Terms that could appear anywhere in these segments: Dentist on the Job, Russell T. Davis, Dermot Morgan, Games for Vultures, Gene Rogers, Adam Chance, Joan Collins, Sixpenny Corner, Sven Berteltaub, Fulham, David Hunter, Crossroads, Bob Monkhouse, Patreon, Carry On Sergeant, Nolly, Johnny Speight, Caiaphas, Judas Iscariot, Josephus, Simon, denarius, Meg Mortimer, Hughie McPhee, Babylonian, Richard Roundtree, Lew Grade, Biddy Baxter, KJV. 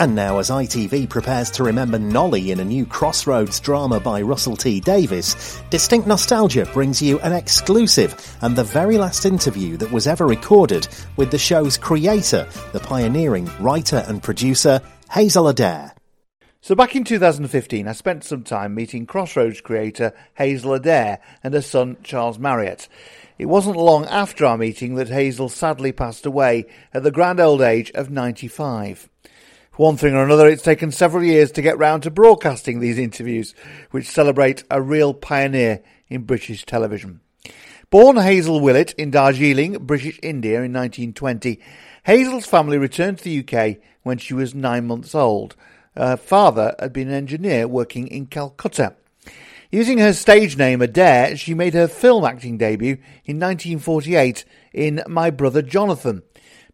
And now, as ITV prepares to remember Nolly in a new Crossroads drama by Russell T. Davis, Distinct Nostalgia brings you an exclusive and the very last interview that was ever recorded with the show's creator, the pioneering writer and producer, Hazel Adair. So back in 2015, I spent some time meeting Crossroads creator Hazel Adair and her son Charles Marriott. It wasn't long after our meeting that Hazel sadly passed away at the grand old age of 95. One thing or another, it's taken several years to get round to broadcasting these interviews, which celebrate a real pioneer in British television. Born Hazel Willett in Darjeeling, British India in 1920, Hazel's family returned to the UK when she was 9 months old. Her father had been an engineer working in Calcutta. Using her stage name Adair, she made her film acting debut in 1948 in My Brother Jonathan,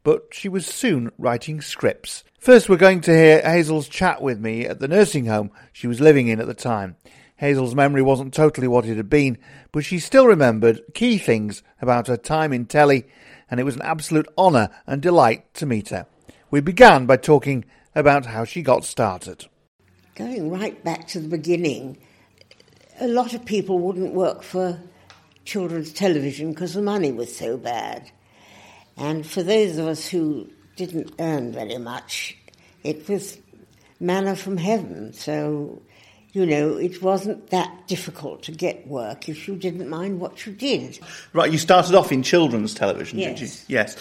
but she was soon writing scripts. First, we're going to hear Hazel's chat with me at the nursing home she was living in at the time. Hazel's memory wasn't totally what it had been, but she still remembered key things about her time in telly, and it was an absolute honour and delight to meet her. We began by talking about how she got started. Going right back to the beginning, a lot of people wouldn't work for children's television because the money was so bad. And for those of us who didn't earn very much, it was manna from heaven. So, you know, it wasn't that difficult to get work if you didn't mind what you did. Right, you started off in children's television, yes. Did you? Yes.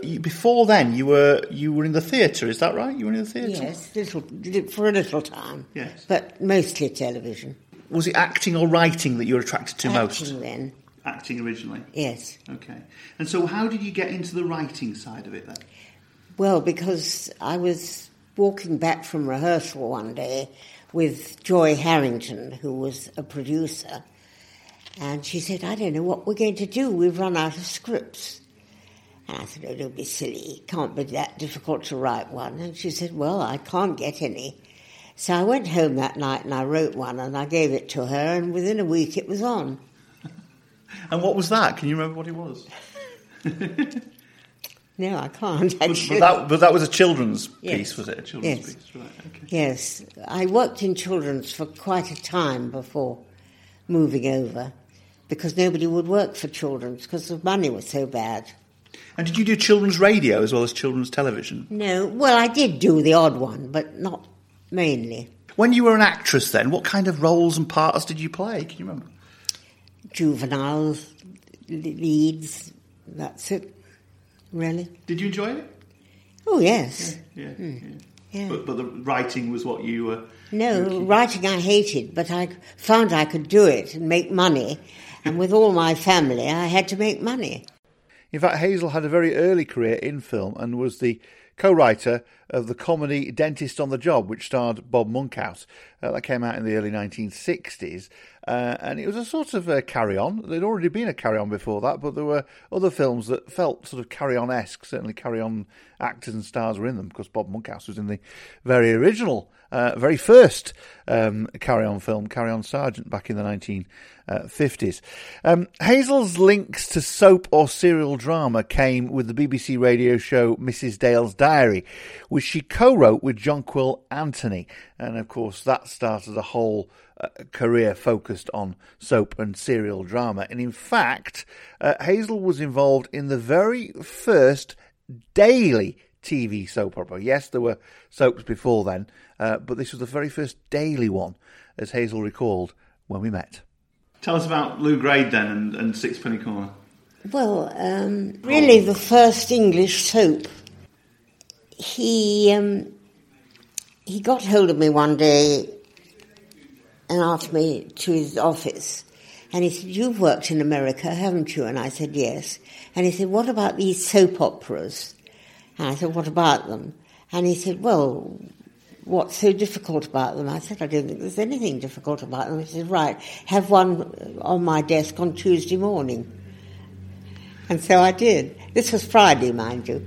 But before then you were in the theatre, is that right? You were in the theatre? Yes, for a little time. Yes. But mostly television. Was it acting or writing that you were attracted to most? Acting then. Acting originally? Yes. Okay. And so how did you get into the writing side of it then? Well, because I was walking back from rehearsal one day with Joy Harrington, who was a producer, and she said, I don't know what we're going to do, we've run out of scripts. And I said, oh, don't be silly, it can't be that difficult to write one. And she said, well, I can't get any. So I went home that night and I wrote one and I gave it to her, and within a week it was on. And what was that? Can you remember what it was? No, I can't, actually. But that was a children's piece, was it? A children's piece, right. Okay. Yes. I worked in children's for quite a time before moving over because nobody would work for children's because the money was so bad. And did you do children's radio as well as children's television? No. Well, I did do the odd one, but not mainly. When you were an actress then, what kind of roles and parts did you play? Can you remember? Juvenile leads, that's it, really. Did you enjoy it? Oh, yes. Yeah. But the writing was what you were... No, writing I hated, but I found I could do it and make money. And with all my family, I had to make money. In fact, Hazel had a very early career in film and was the co-writer of the comedy Dentist on the Job, which starred Bob Monkhouse. That came out in the early 1960s, and it was a sort of a carry-on. There'd already been a carry-on before that, but there were other films that felt sort of carry-on-esque. Certainly carry-on actors and stars were in them, because Bob Monkhouse was in the very original, very first carry-on film, Carry On Sergeant, back in the 1950s. Hazel's links to soap or serial drama came with the BBC radio show Mrs Dale's Diary, which she co-wrote with Jonquil Anthony. And, of course, that started a whole career focused on soap and serial drama. And, in fact, Hazel was involved in the very first daily TV soap opera. Yes, there were soaps before then, but this was the very first daily one, as Hazel recalled, when we met. Tell us about Lew Grade then and Sixpenny Corner. Well, really the first English soap. He got hold of me one day and asked me to his office. And he said, you've worked in America, haven't you? And I said, yes. And he said, what about these soap operas? And I said, what about them? And he said, well, what's so difficult about them? I said, I don't think there's anything difficult about them. He said, right, have one on my desk on Tuesday morning. And so I did. This was Friday, mind you.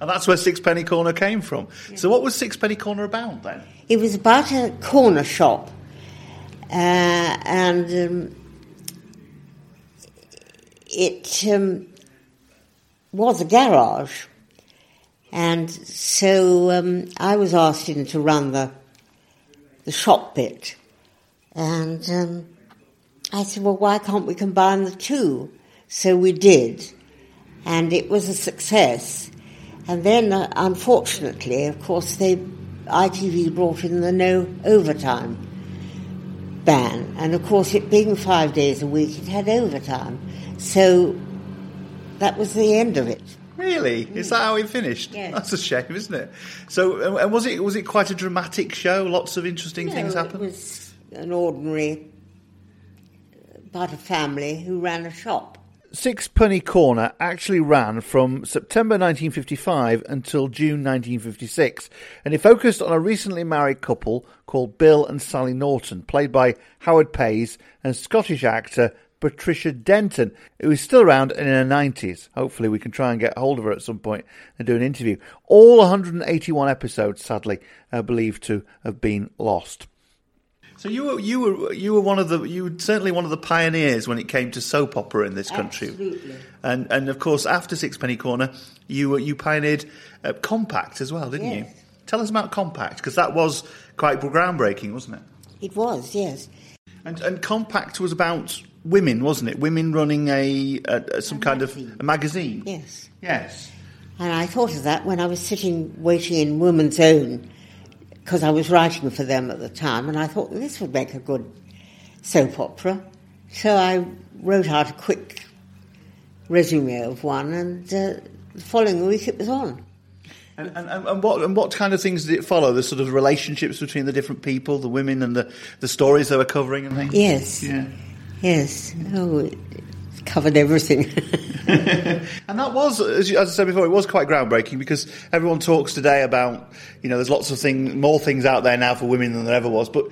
And that's where Sixpenny Corner came from. Yeah. So what was Sixpenny Corner about then? It was about a corner shop. It was a garage. And so I was asked in to run the shop bit. And I said, well, why can't we combine the two? So we did. And it was a success. And then, unfortunately, of course, ITV brought in the no overtime ban. And, of course, it being 5 days a week, it had overtime. So that was the end of it. Really? Mm. Is that how it finished? Yes. That's a shame, isn't it? So, and was it quite a dramatic show? Lots of interesting things happened? It was an ordinary part of family who ran a shop. Sixpenny Corner actually ran from September 1955 until June 1956, and it focused on a recently married couple called Bill and Sally Norton, played by Howard Pays and Scottish actor Patricia Denton, who is still around and in her 90s. Hopefully we can try and get hold of her at some point and do an interview. All 181 episodes, sadly, are believed to have been lost. So you were you were certainly one of the pioneers when it came to soap opera in this country. Absolutely. And of course, after Sixpenny Corner, you pioneered Compact as well, didn't you? Tell us about Compact, because that was quite groundbreaking, wasn't it? It was, yes. And Compact was about women, wasn't it? Women running a magazine. Yes. Yes. And I thought of that when I was sitting waiting in Woman's Own, because I was writing for them at the time, and I thought this would make a good soap opera. So I wrote out a quick resume of one, and the following week it was on. And what kind of things did it follow? The sort of relationships between the different people, the women, and the stories they were covering and things? Yes. Yeah. Yes. Oh, it covered everything. And that was, as I said before, it was quite groundbreaking, because everyone talks today about, there's lots of more things out there now for women than there ever was. But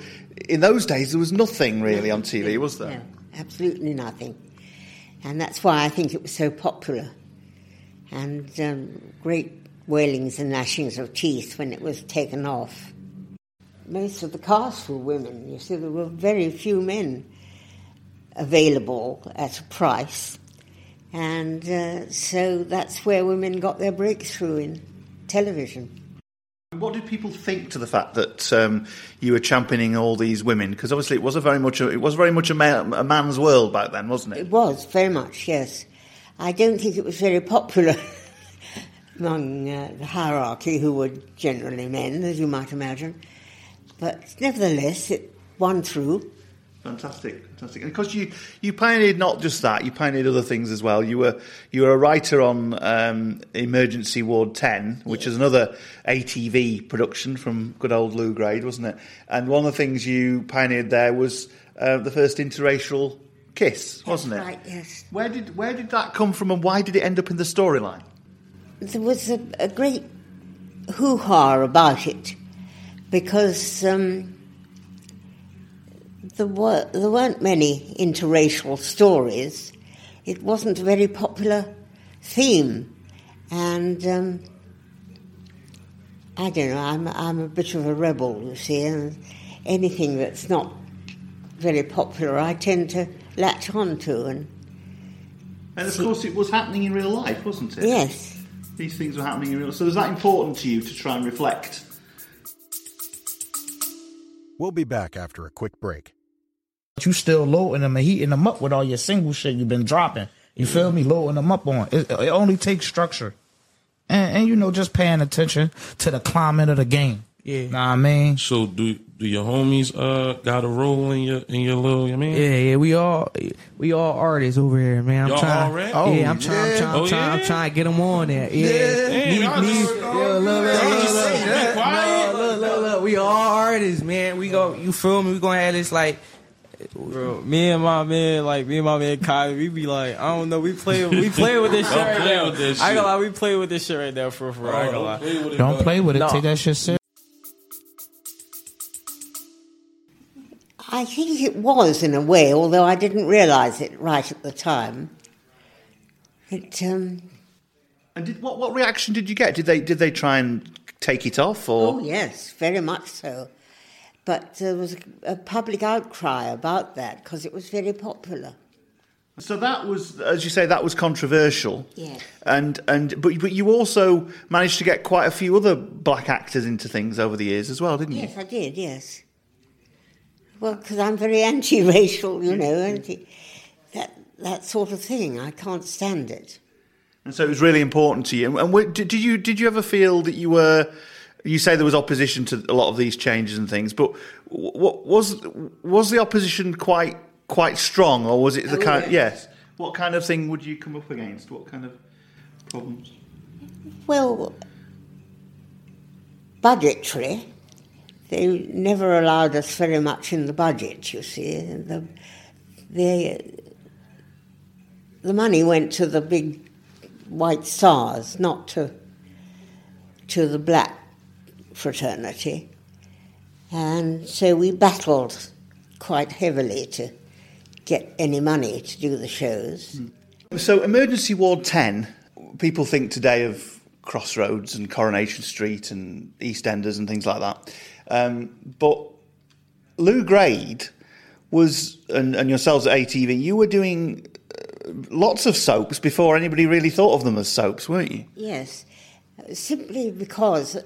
in those days, there was nothing really on TV, was there? No, absolutely nothing. And that's why I think it was so popular. And great wailings and gnashings of teeth when it was taken off. Most of the cast were women. You see, there were very few men available at a price. And so that's where women got their breakthrough in television. What did people think to the fact that you were championing all these women? Because obviously it was very much a man's world back then, wasn't it? It was, very much, yes. I don't think it was very popular among the hierarchy, who were generally men, as you might imagine. But nevertheless, it won through. Fantastic. And of course, you pioneered not just that; you pioneered other things as well. You were a writer on Emergency Ward 10, which is another ATV production from good old Lew Grade, wasn't it? And one of the things you pioneered there was the first interracial kiss, wasn't it? Right. Yes. Where did that come from, and why did it end up in the storyline? There was a great hoo-ha about it, because There weren't many interracial stories. It wasn't a very popular theme. And I don't know, I'm a bit of a rebel, you see, and anything that's not very popular I tend to latch on to. And of course it was happening in real life, wasn't it? Yes. These things were happening in real life. So was that important to you to try and reflect? We'll be back after a quick break. You still loading them and heating them up with all your single shit you've been dropping. You feel me? Loading them up on. It only takes structure. And just paying attention to the climate of the game. Yeah. Know what I mean? So do your homies got a role in your little, you mean? Yeah, we all artists over here, man. I'm trying. Oh, yeah, I'm trying to get them on there. Yeah. Look, we all artists, man. We go, you feel me? We gonna have this like, bro, me and my man Kai, we be like, I don't know, we play with this shit right now. I ain't gonna lie, we play with this shit right now for. I ain't gonna lie. Don't play with it. Take that shit serious. I think it was, in a way, although I didn't realise it right at the time. It, and what reaction did you get? Did they try and take it off? Or? Oh, yes, very much so. But there was a public outcry about that because it was very popular. So that was, as you say, that was controversial. Yes. But you also managed to get quite a few other black actors into things over the years as well, didn't you? Yes, I did, yes. Well, because I'm very anti-racial, you know, that sort of thing. I can't stand it. And so it was really important to you. And did you ever feel that you were... You say there was opposition to a lot of these changes and things, but was the opposition quite strong, or was it the kind? Yes. What kind of thing would you come up against? What kind of problems? Well, budgetary, they never allowed us very much in the budget. You see, the money went to the big white stars, not to the black fraternity, and so we battled quite heavily to get any money to do the shows. So Emergency Ward 10, people think today of Crossroads and Coronation Street and EastEnders and things like that, but Lew Grade was, and yourselves at ATV, you were doing lots of soaps before anybody really thought of them as soaps, weren't you? Yes, simply because...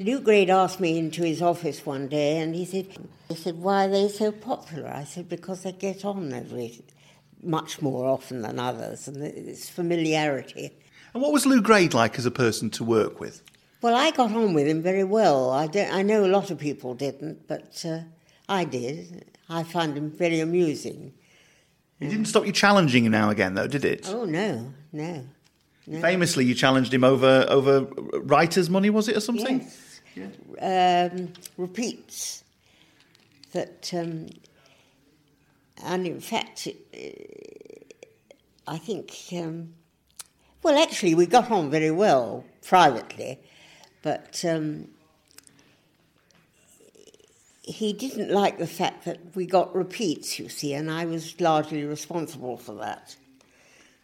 Lew Grade asked me into his office one day, and he said, why are they so popular? I said, because they get on much more often than others, and it's familiarity. And what was Lew Grade like as a person to work with? Well, I got on with him very well. I know a lot of people didn't, but I did. I found him very amusing. It didn't stop you challenging him now and again, though, did it? Oh, no. Famously, you challenged him over writer's money, was it, or something? Yes. Yeah. Repeats that, and in fact, I think. Well, actually, we got on very well privately, but he didn't like the fact that we got repeats. You see, and I was largely responsible for that.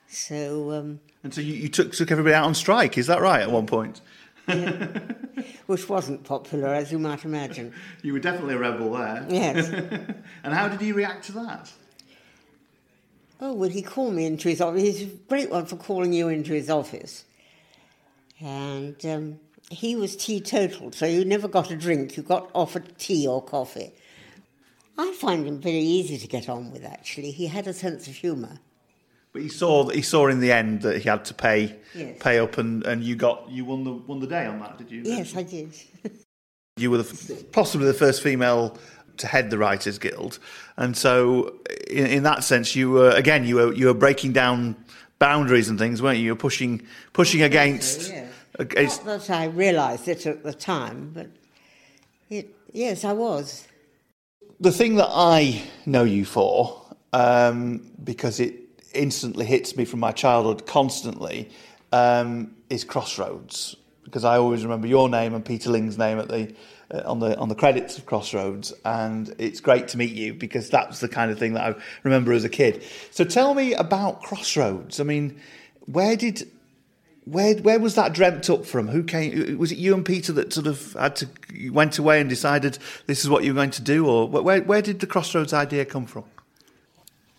So. And so you took everybody out on strike. Is that right? At one point. Yeah. Which wasn't popular, as you might imagine. You were definitely a rebel there. Yes. And how did he react to that? Oh, well, he called me into his office. He's a great one for calling you into his office. And he was teetotal, so you never got a drink. You got offered tea or coffee. I find him very easy to get on with, actually. He had a sense of humour. But he saw in the end that he had to pay up, and you won the day on that, did you? Yes, I did. You were possibly the first female to head the Writers' Guild, and so in that sense, you were breaking down boundaries and things, weren't you? You were pushing against. Yes. Not that I realised it at the time, but yes, I was. The thing that I know you for, because it instantly hits me from my childhood constantly, is Crossroads, because I always remember your name and Peter Ling's name at the on the credits of Crossroads, and it's great to meet you because that's the kind of thing that I remember as a kid. So tell me about Crossroads. I mean, where was that dreamt up from? Who came? Was it you and Peter that sort of went away and decided this is what you're going to do, or where did the Crossroads idea come from?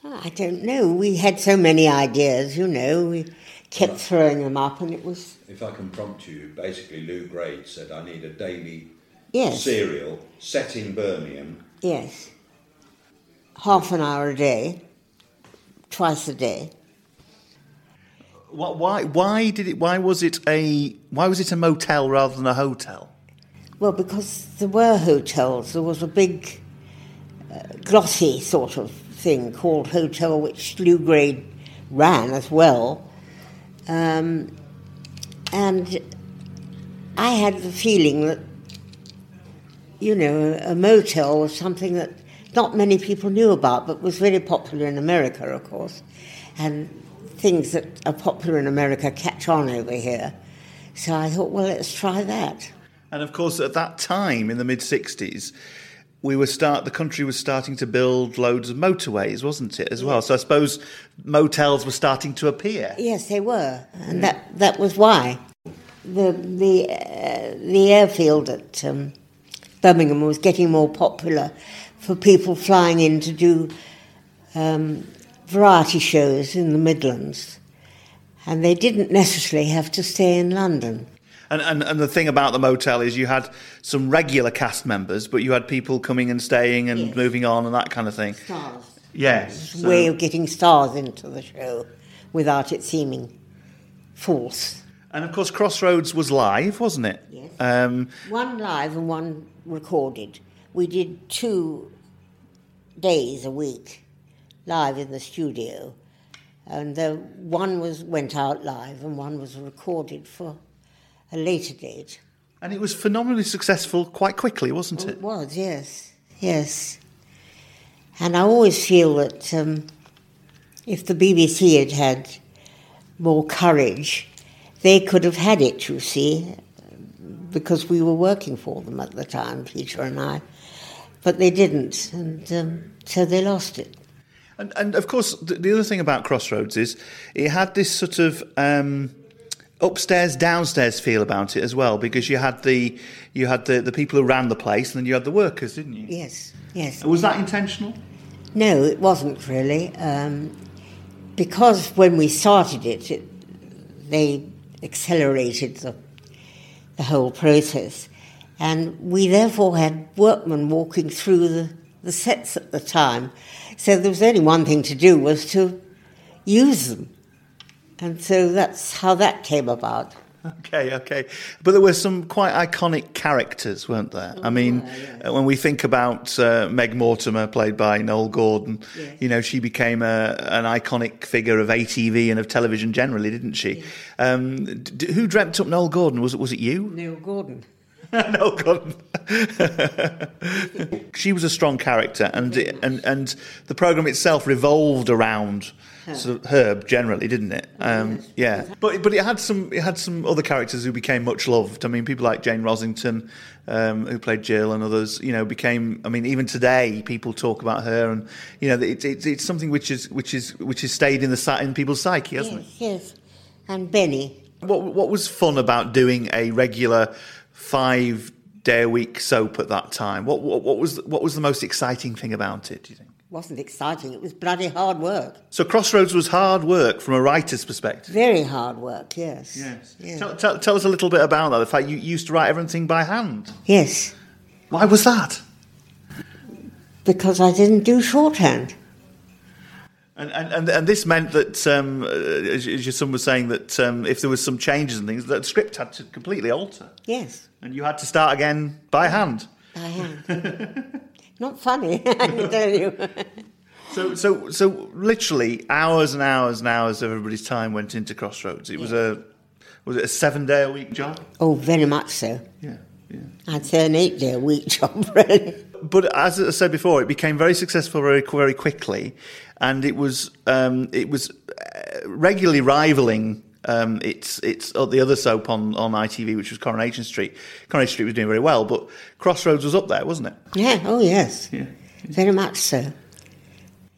I don't know. We had so many ideas, you know. We kept throwing them up, and it was... If I can prompt you, basically Lew Grade said, I need a daily serial set in Birmingham. Yes. Half an hour a day, twice a day. Why was it a motel rather than a hotel? Well, because there were hotels. There was a big, glossy sort of thing called Hotel, which Lew Grade ran as well, and I had the feeling that, you know, a motel was something that not many people knew about, but was very popular in America, of course, and things that are popular in America catch on over here. So I thought, well, let's try that. And of course, at that time in the mid '60s. The country was starting to build loads of motorways, wasn't it, as well? So I suppose motels were starting to appear. Yes, they were, and that was why. The airfield at Birmingham was getting more popular for people flying in to do variety shows in the Midlands, and they didn't necessarily have to stay in London. And the thing about the motel is you had some regular cast members, but you had people coming and staying and yes. moving on and that kind of thing. Stars. Yes. It was a way of getting stars into the show without it seeming false. And, of course, Crossroads was live, wasn't it? Yes. One live and one recorded. We did 2 days a week live in the studio, and one went out live and one was recorded for a later date. And it was phenomenally successful quite quickly, wasn't it? It was, yes, yes. And I always feel that if the BBC had more courage, they could have had it, you see, because we were working for them at the time, Peter and I. But they didn't, and so they lost it. And of course, the other thing about Crossroads is it had this sort of... upstairs, downstairs feel about it as well, because you had the people who ran the place, and then you had the workers, didn't you? Yes, yes. Was that intentional? No, it wasn't really, because when we started it, they accelerated the whole process, and we therefore had workmen walking through the sets at the time. So there was only one thing to do was to use them. And so that's how that came about. Okay. But there were some quite iconic characters, weren't there? I mean, yes. When we think about Meg Mortimer, played by Noele Gordon, yes. you know, she became an iconic figure of ATV and of television generally, didn't she? Yes. Who dreamt up Noele Gordon? Was it you? Noele Gordon. Noele Gordon. She was a strong character, and the programme itself revolved around... sort of Herb generally, didn't it? Yeah, but it had some other characters who became much loved. I mean, people like Jane Rossington, who played Jill, and others. You know, became. I mean, even today, people talk about her, and you know, it's something which is stayed in people's psyche, hasn't it? Yes, and Benny. What was fun about doing a regular 5 day a week soap at that time? What was the most exciting thing about it, do you think? Wasn't exciting, it was bloody hard work. So Crossroads was hard work from a writer's perspective? Very hard work, yes. Tell us a little bit about that, the fact you used to write everything by hand. Yes. Why was that? Because I didn't do shorthand. And this meant that, as your son was saying, that if there was some changes and things, the script had to completely alter. Yes. And you had to start again by hand. By hand. Not funny, I can tell you. So literally hours and hours and hours of everybody's time went into Crossroads. It was it a 7 day a week job? Oh, very much so. Yeah. I'd say an 8 day a week job, really. But as I said before, it became very successful very, very quickly, and it was regularly rivaling. It's the other soap on ITV, which was Coronation Street. Coronation Street was doing very well, but Crossroads was up there, wasn't it? Yeah, oh yes, yeah. Very much so.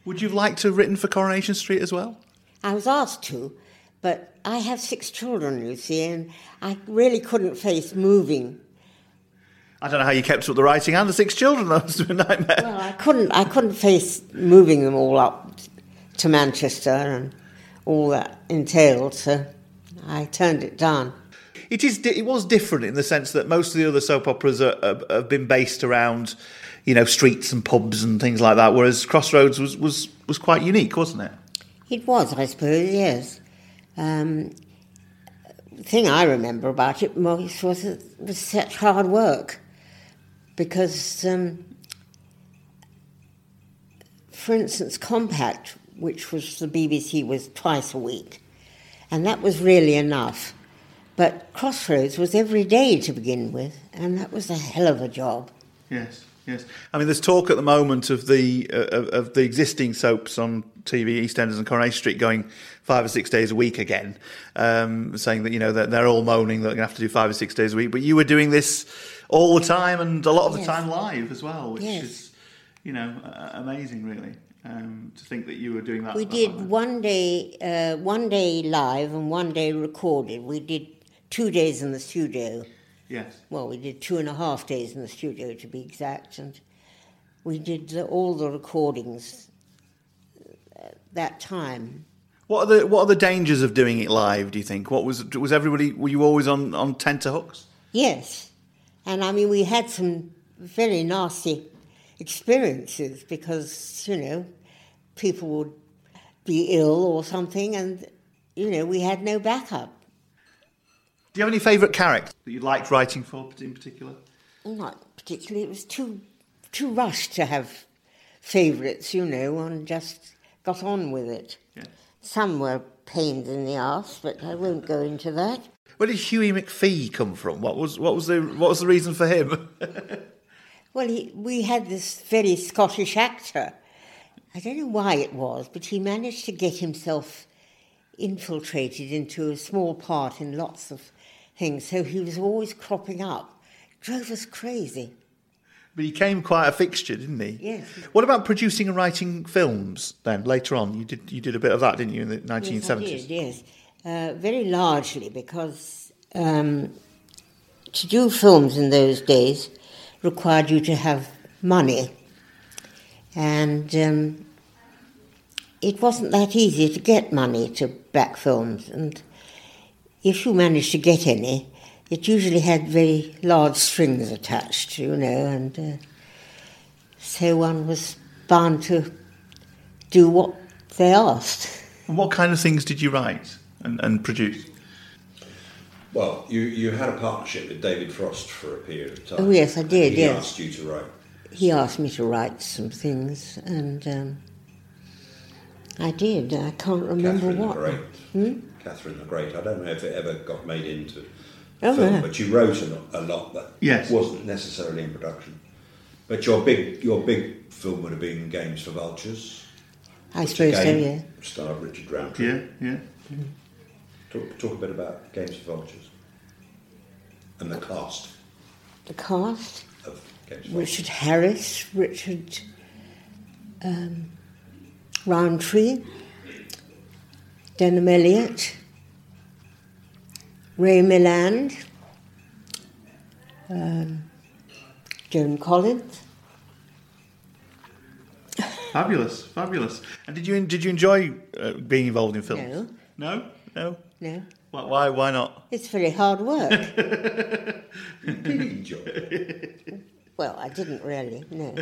Would you have liked to have written for Coronation Street as well? I was asked to, but I have 6 children, you see, and I really couldn't face moving. I don't know how you kept up the writing and the 6 children, that was a nightmare. Well, I couldn't face moving them all up to Manchester and all that entailed, so... I turned it down. It was different in the sense that most of the other soap operas have been based around, you know, streets and pubs and things like that, whereas Crossroads was quite unique, wasn't it? It was, I suppose, yes. The thing I remember about it most was it was such hard work because, for instance, Compact, which was the BBC, was twice a week. And that was really enough. But Crossroads was every day to begin with, and that was a hell of a job. Yes. I mean, there's talk at the moment of the existing soaps on TV, EastEnders and Coronation Street, going 5 or 6 days a week again, saying that, you know, that they're all moaning that they're going to have to do 5 or 6 days a week. But you were doing this all the time and a lot of the time live as well, which is, you know, amazing, really. To think that you were doing that. We did like that. one day live and 1 day recorded. We did 2 days in the studio. Yes. Well, we did 2.5 days in the studio, to be exact, and we did all the recordings that time. What are the dangers of doing it live, do you think? Was everybody, were you always on tenterhooks? Yes. And I mean, we had some very nasty experiences because, you know, people would be ill or something and, you know, we had no backup. Do you have any favourite character that you liked writing for in particular? Not particularly. It was too rushed to have favourites, you know. One just got on with it. Yeah. Some were pains in the arse, but I won't go into that. Where did Hughie McPhee come from? What was the reason for him? Well, we had this very Scottish actor. I don't know why it was, but he managed to get himself infiltrated into a small part in lots of things, so he was always cropping up. Drove us crazy. But he came quite a fixture, didn't he? Yes. What about producing and writing films then, later on? You did a bit of that, didn't you, in the 1970s? Yes, I did, yes. Very largely because to do films in those days required you to have money. And it wasn't that easy to get money to back films. And if you managed to get any, it usually had very large strings attached, you know, and so one was bound to do what they asked. And what kind of things did you write and produce? Well, you had a partnership with David Frost for a period of time. Oh, yes, I did, yes. He asked you to write. He asked me to write some things, and I did. I can't remember what. Catherine the Great. Catherine the Great. I don't know if it ever got made into... film, yeah. But you wrote a lot that wasn't necessarily in production. But your big film would have been Games for Vultures. I suppose so, yeah. Starred Richard Roundtree. Yeah. Mm-hmm. Talk a bit about Games for Vultures and the cast. The cast of Games for Vultures. Richard Harris, Richard Roundtree, Denham Elliott. Ray Milland, Joan Collins. Fabulous. And did you enjoy being involved in films? No. Why not? It's very hard work. You did enjoy it. Well, I didn't really. No.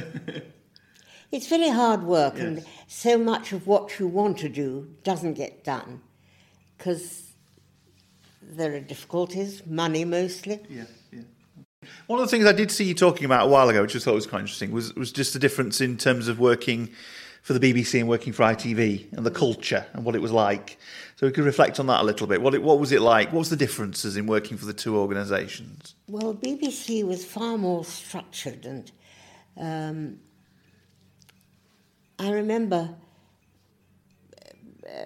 It's very hard work, yes. And so much of what you want to do doesn't get done because. There are difficulties, money mostly. Yeah. One of the things I did see you talking about a while ago, which I thought was quite interesting, was just the difference in terms of working for the BBC and working for ITV and the culture and what it was like. So we could reflect on that a little bit. What was it like? What was the differences in working for the two organisations? Well, BBC was far more structured, and I remember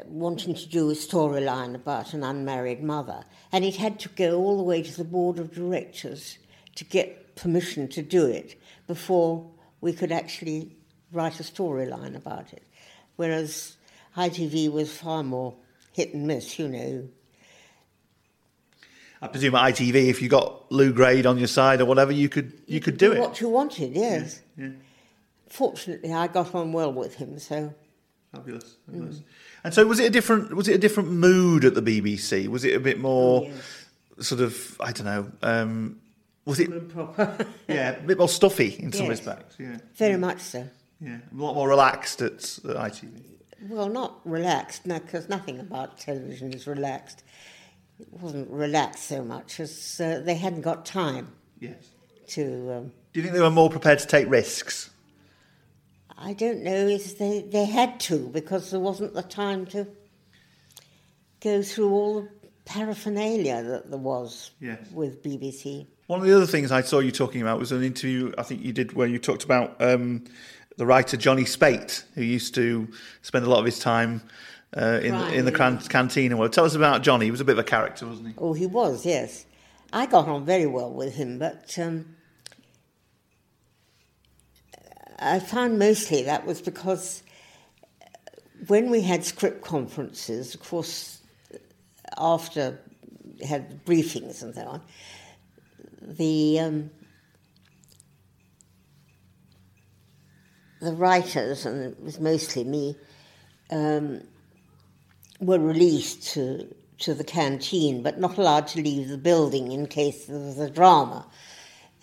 wanting to do a storyline about an unmarried mother, and it had to go all the way to the board of directors to get permission to do it before we could actually write a storyline about it. Whereas ITV was far more hit and miss, you know. I presume at ITV, if you got Lew Grade on your side or whatever, you could do it. What you wanted, yes. Yeah. Fortunately, I got on well with him, so. Fabulous. Mm. And so, was it a different mood at the BBC? Was it a bit more sort of, I don't know? Was it a bit more stuffy in some respects? Yeah, very much so. Yeah, a lot more relaxed at ITV. Well, not relaxed, no, because nothing about television is relaxed. It wasn't relaxed so much as they hadn't got time. Yes. To. Do you think they were more prepared to take risks? I don't know if they had to, because there wasn't the time to go through all the paraphernalia that there was with BBC. One of the other things I saw you talking about was an interview I think you did where you talked about the writer Johnny Speight, who used to spend a lot of his time in the canteen. Well, tell us about Johnny. He was a bit of a character, wasn't he? Oh, he was, yes. I got on very well with him, but... I found mostly that was because when we had script conferences, of course, after we had briefings and so on, the writers, and it was mostly me, were released to the canteen, but not allowed to leave the building in case there was a drama.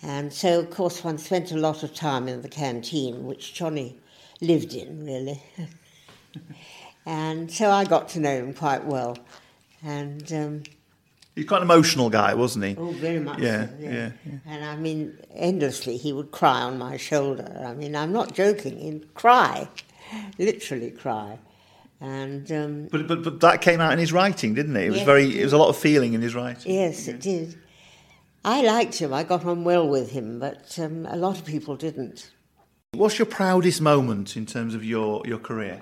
And so, of course, one spent a lot of time in the canteen, which Johnny lived in, really. And so I got to know him quite well. And he's quite an emotional guy, wasn't he? Oh, very much. Yeah. And I mean, endlessly, he would cry on my shoulder. I mean, I'm not joking. He'd cry, literally cry. And but that came out in his writing, didn't it? It was It was a lot of feeling in his writing. Yes, it did. I liked him. I got on well with him, but a lot of people didn't. What's your proudest moment in terms of your career?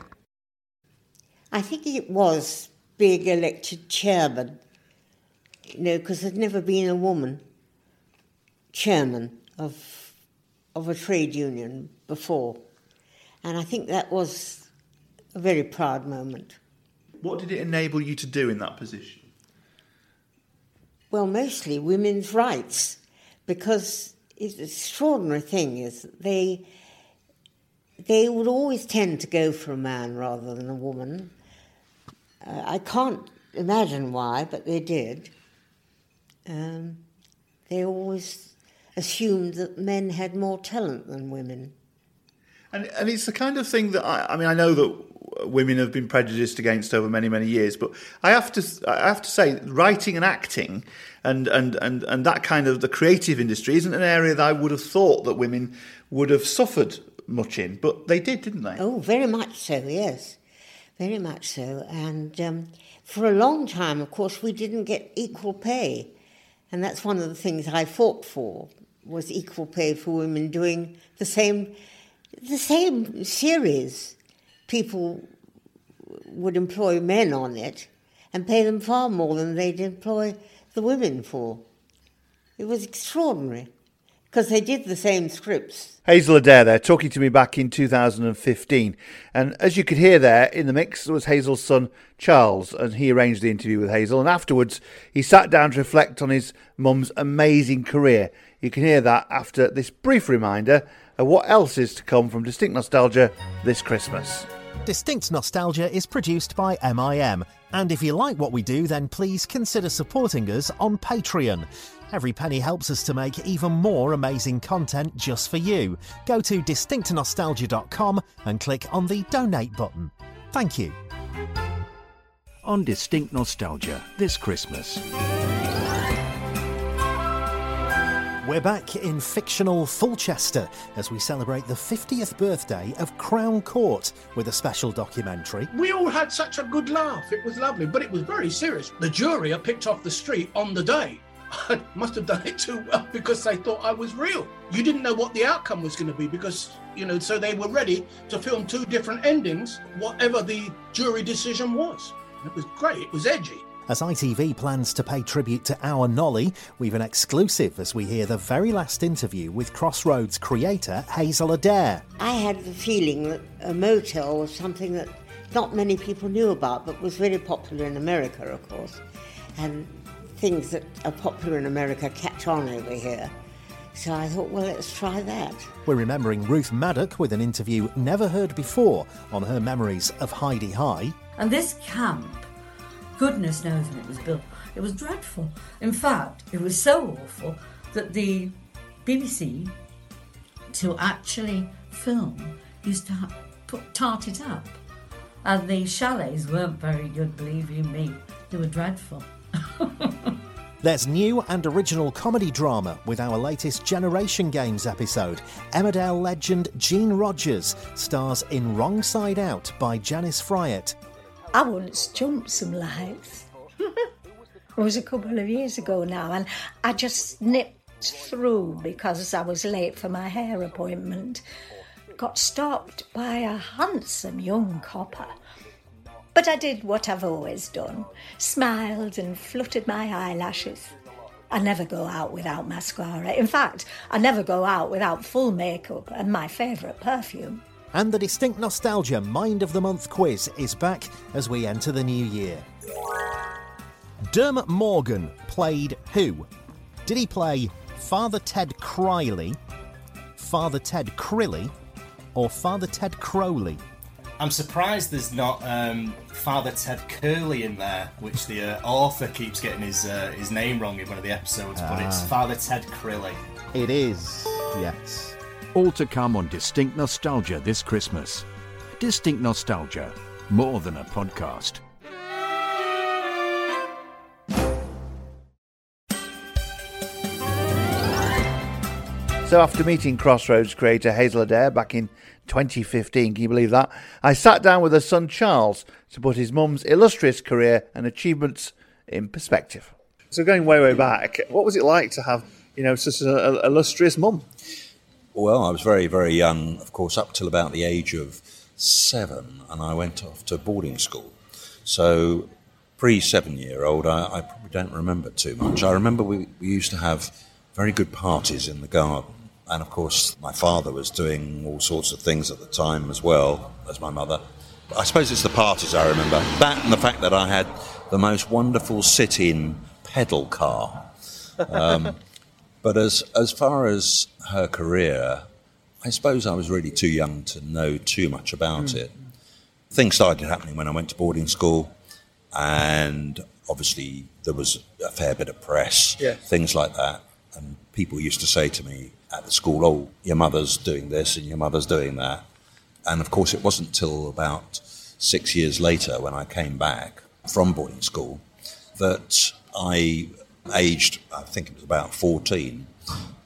I think it was being elected chairman, you know, because there'd never been a woman chairman of a trade union before. And I think that was a very proud moment. What did it enable you to do in that position? Well, mostly women's rights, because it's an extraordinary thing is that they would always tend to go for a man rather than a woman. I can't imagine why, but they did. They always assumed that men had more talent than women. And it's the kind of thing that, I mean, I know that women have been prejudiced against over many, many years, but I have to say, writing and acting and that kind of the creative industry isn't an area that I would have thought that women would have suffered much in, but they did, didn't they? Oh, very much so, yes. Very much so. And for a long time, of course, we didn't get equal pay. And that's one of the things I fought for, was equal pay for women doing the same series. People would employ men on it and pay them far more than they'd employ the women for. It was extraordinary, because they did the same scripts. Hazel Adair there, talking to me back in 2015. And as you could hear there, in the mix, there was Hazel's son, Charles, and he arranged the interview with Hazel. And afterwards, he sat down to reflect on his mum's amazing career. You can hear that after this brief reminder of what else is to come from Distinct Nostalgia this Christmas. Distinct Nostalgia is produced by MIM. And if you like what we do, then please consider supporting us on Patreon. Every penny helps us to make even more amazing content just for you. Go to distinctnostalgia.com and click on the donate button. Thank you. On Distinct Nostalgia this Christmas. We're back in fictional Fulchester as we celebrate the 50th birthday of Crown Court with a special documentary. We all had such a good laugh. It was lovely, but it was very serious. The jury are picked off the street on the day. I must have done it too well because they thought I was real. You didn't know what the outcome was going to be because, you know, so they were ready to film two different endings, whatever the jury decision was. It was great. It was edgy. As ITV plans to pay tribute to our Nolly, we've an exclusive as we hear the very last interview with Crossroads creator Hazel Adair. I had the feeling that a motel was something that not many people knew about but was really popular in America, of course. And things that are popular in America catch on over here. So I thought, well, let's try that. We're remembering Ruth Maddock with an interview never heard before on her memories of Heidi High. And this camp, goodness knows when it was built, it was dreadful. In fact, it was so awful that the BBC, to actually film, used to tart it up. And the chalets weren't very good, believe you me. They were dreadful. There's new and original comedy drama with our latest Generation Games episode. Emmerdale legend Gene Rogers stars in Wrong Side Out by Janice Fryatt. I once jumped some lights. It was a couple of years ago now, and I just nipped through because I was late for my hair appointment. Got stopped by a handsome young copper. But I did what I've always done, smiled and fluttered my eyelashes. I never go out without mascara. In fact, I never go out without full makeup and my favourite perfume. And the Distinct Nostalgia Mind of the Month quiz is back as we enter the new year. Dermot Morgan played who? Did he play Father Ted Cryley, Father Ted Crilly, or Father Ted Crowley? I'm surprised there's not Father Ted Curley in there, which the author keeps getting his name wrong in one of the episodes, but it's Father Ted Curley. It is, yes. All to come on Distinct Nostalgia this Christmas. Distinct Nostalgia, more than a podcast. So after meeting Crossroads creator Hazel Adair back in 2015, can you believe that? I sat down with her son Charles to put his mum's illustrious career and achievements in perspective. So going way, way back, what was it like to have, you know, such an illustrious mum? Well, I was very, very young, of course, up till about the age of 7, and I went off to boarding school. So pre-7-year-old, I probably don't remember too much. I remember we used to have very good parties in the garden. And, of course, my father was doing all sorts of things at the time as well as my mother. But I suppose it's the parties I remember. That and the fact that I had the most wonderful sit-in pedal car. But as far as her career, I suppose I was really too young to know too much about it. Things started happening when I went to boarding school, and obviously there was a fair bit of press, things like that. And people used to say to me at the school, oh, your mother's doing this and your mother's doing that. And, of course, it wasn't till about 6 years later when I came back from boarding school that I, aged, I think it was about 14,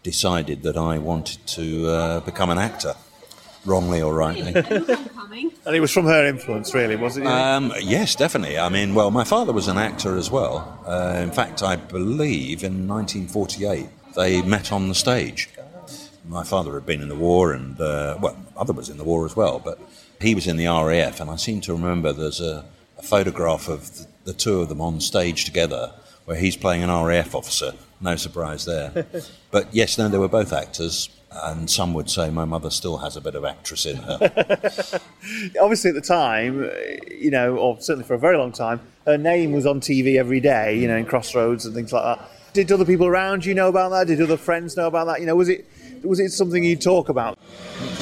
decided that I wanted to become an actor, wrongly or rightly. And it was from her influence, really, wasn't it? Yes, definitely. I mean, well, my father was an actor as well. In fact, I believe in 1948... they met on the stage. My father had been in the war, and, well, my mother was in the war as well, but he was in the RAF, and I seem to remember there's a photograph of the two of them on stage together where he's playing an RAF officer. No surprise there. But, yes, no, they were both actors, and some would say my mother still has a bit of actress in her. Obviously, at the time, you know, or certainly for a very long time, her name was on TV every day, you know, in Crossroads and things like that. Did other people around you know about that? Did other friends know about that? You know, was it something you talk about?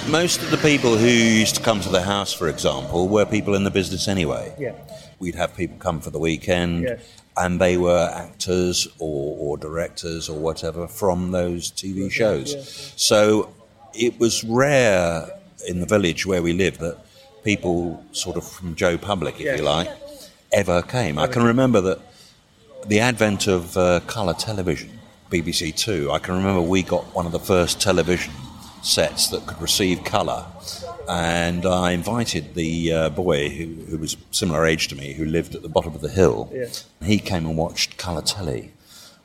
Most of the people who used to come to the house, for example, were people in the business anyway. Yeah. We'd have people come for the weekend, and they were actors or directors or whatever from those TV shows. Yeah. So it was rare in the village where we lived that people sort of from Joe Public, if you like, ever came. I can remember that the advent of colour television, BBC Two, I can remember we got one of the first television sets that could receive colour, and I invited the boy who was similar age to me, who lived at the bottom of the hill. Yeah. He came and watched colour telly.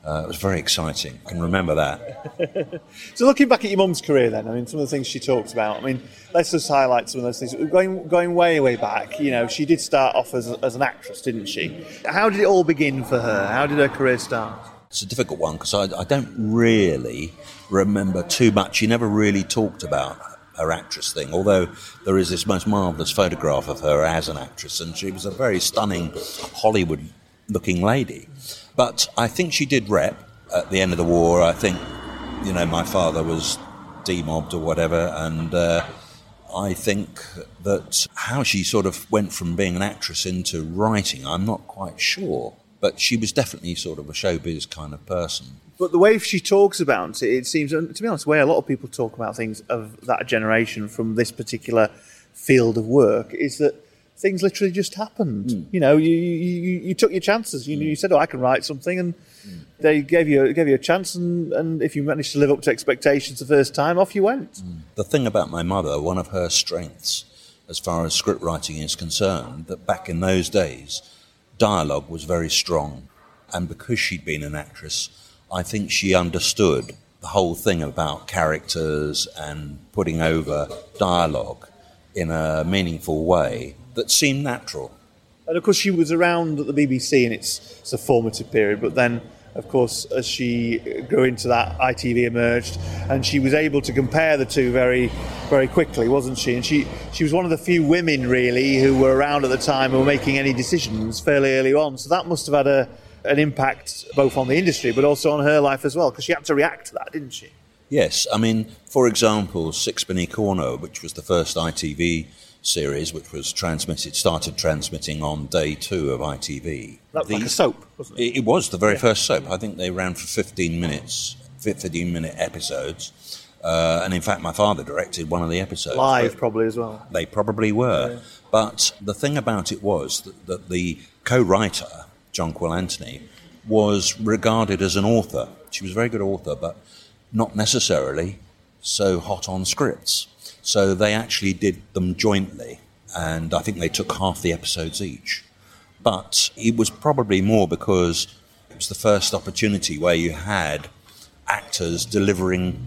It was very exciting. I can remember that. So looking back at your mum's career then, I mean, some of the things she talked about, I mean, let's just highlight some of those things. Going way, way back, you know, she did start off as an actress, didn't she? How did it all begin for her? How did her career start? It's a difficult one because I don't really remember too much. She never really talked about her actress thing, although there is this most marvellous photograph of her as an actress, and she was a very stunning Hollywood-looking lady. But I think she did rep at the end of the war. I think, you know, my father was demobbed or whatever, and I think that how she sort of went from being an actress into writing, I'm not quite sure. But she was definitely sort of a showbiz kind of person. But the way she talks about it, it seems, to be honest, the way a lot of people talk about things of that generation from this particular field of work is that things literally just happened. You know, you took your chances. You said, oh, I can write something, and they gave you a chance, and if you managed to live up to expectations the first time, off you went. The thing about my mother, one of her strengths as far as script writing is concerned, that back in those days, dialogue was very strong. And because she'd been an actress, I think she understood the whole thing about characters and putting over dialogue in a meaningful way that seemed natural. And, of course, she was around at the BBC in its formative period, but then, of course, as she grew into that, ITV emerged, and she was able to compare the two very, very quickly, wasn't she? And she was one of the few women, really, who were around at the time and were making any decisions fairly early on, so that must have had an impact both on the industry but also on her life as well, because she had to react to that, didn't she? Yes, I mean, for example, Sixpenny Corner, which was the first ITV series, which was transmitted, started transmitting on day 2 of ITV. That was like a soap, wasn't it? It was the very first soap. I think they ran for 15-minute episodes. And in fact, my father directed one of the episodes. Live, probably, as well. They probably were. Yeah. But the thing about it was that the co-writer, Jonquil Anthony, was regarded as an author. She was a very good author, but not necessarily so hot on scripts. So they actually did them jointly, and I think they took half the episodes each. But it was probably more because it was the first opportunity where you had actors delivering